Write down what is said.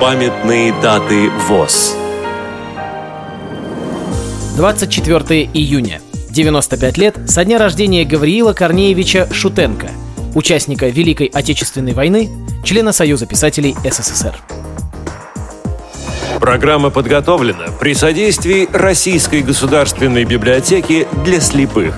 Памятные даты ВОС. 24 июня. 95 лет со дня рождения Гавриила Корнеевича Шутенко, участника Великой Отечественной войны, члена Союза писателей СССР. Программа подготовлена при содействии Российской государственной библиотеки для слепых.